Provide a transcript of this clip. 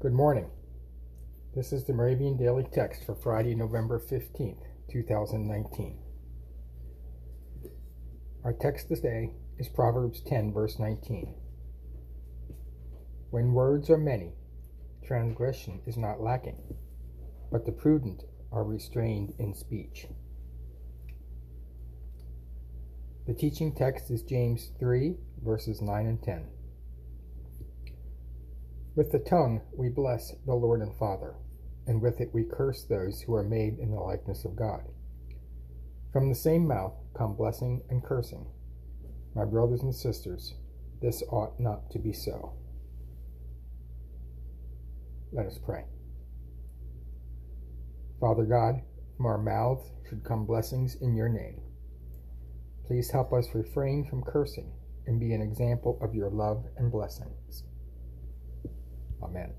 Good morning. This is the Moravian Daily Text for Friday, November 15th, 2019. Our text today is Proverbs 10, verse 19. When words are many, transgression is not lacking, but the prudent are restrained in speech. The teaching text is James 3, verses 9 and 10. With the tongue we bless the Lord and Father, and with it we curse those who are made in the likeness of God. From the same mouth come blessing and cursing. My brothers and sisters, this ought not to be so. Let us pray. Father God, from our mouths should come blessings in your name. Please help us refrain from cursing and be an example of your love and blessings. Amen.